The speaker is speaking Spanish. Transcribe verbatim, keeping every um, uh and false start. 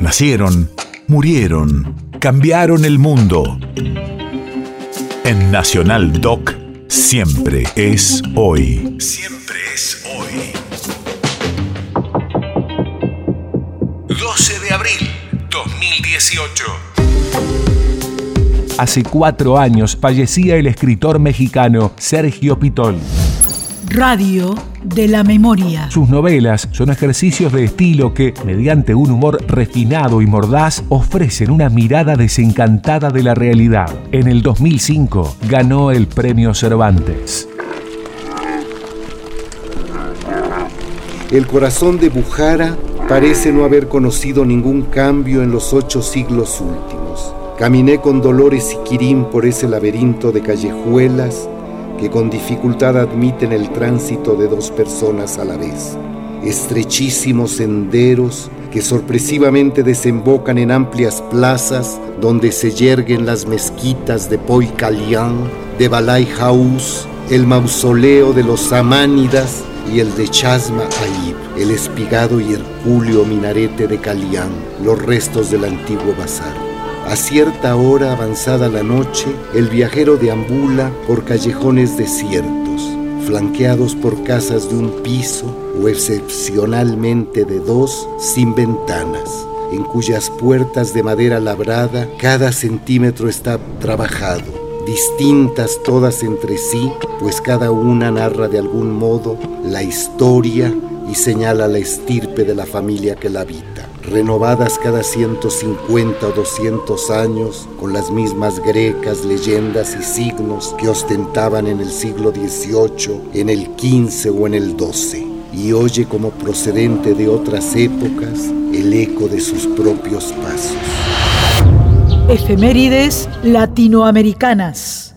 Nacieron, murieron, cambiaron el mundo. En Nacional Doc, siempre es hoy. Siempre es hoy. doce de abril de dos mil dieciocho. Hace cuatro años fallecía el escritor mexicano Sergio Pitol. Radio de la memoria. Sus novelas son ejercicios de estilo que, mediante un humor refinado y mordaz, ofrecen una mirada desencantada de la realidad. En el dos mil cinco ganó el Premio Cervantes. El corazón de Bujara parece no haber conocido ningún cambio en los ocho siglos últimos. Caminé con dolores y quirín por ese laberinto de callejuelas que con dificultad admiten el tránsito de dos personas a la vez. Estrechísimos senderos que sorpresivamente desembocan en amplias plazas donde se yerguen las mezquitas de Poy Calián, de Balay House, el mausoleo de los Samánidas y el de Chasma Ayib, el espigado y hercúleo minarete de Calián, los restos del antiguo bazar. A cierta hora avanzada la noche, el viajero deambula por callejones desiertos, flanqueados por casas de un piso o excepcionalmente de dos, sin ventanas, en cuyas puertas de madera labrada cada centímetro está trabajado, distintas todas entre sí, pues cada una narra de algún modo la historia y señala la estirpe de la familia que la habita, renovadas cada ciento cincuenta o doscientos años con las mismas grecas, leyendas y signos que ostentaban en el siglo dieciocho, en el quince o en el doce, y oye como procedente de otras épocas el eco de sus propios pasos. Efemérides latinoamericanas.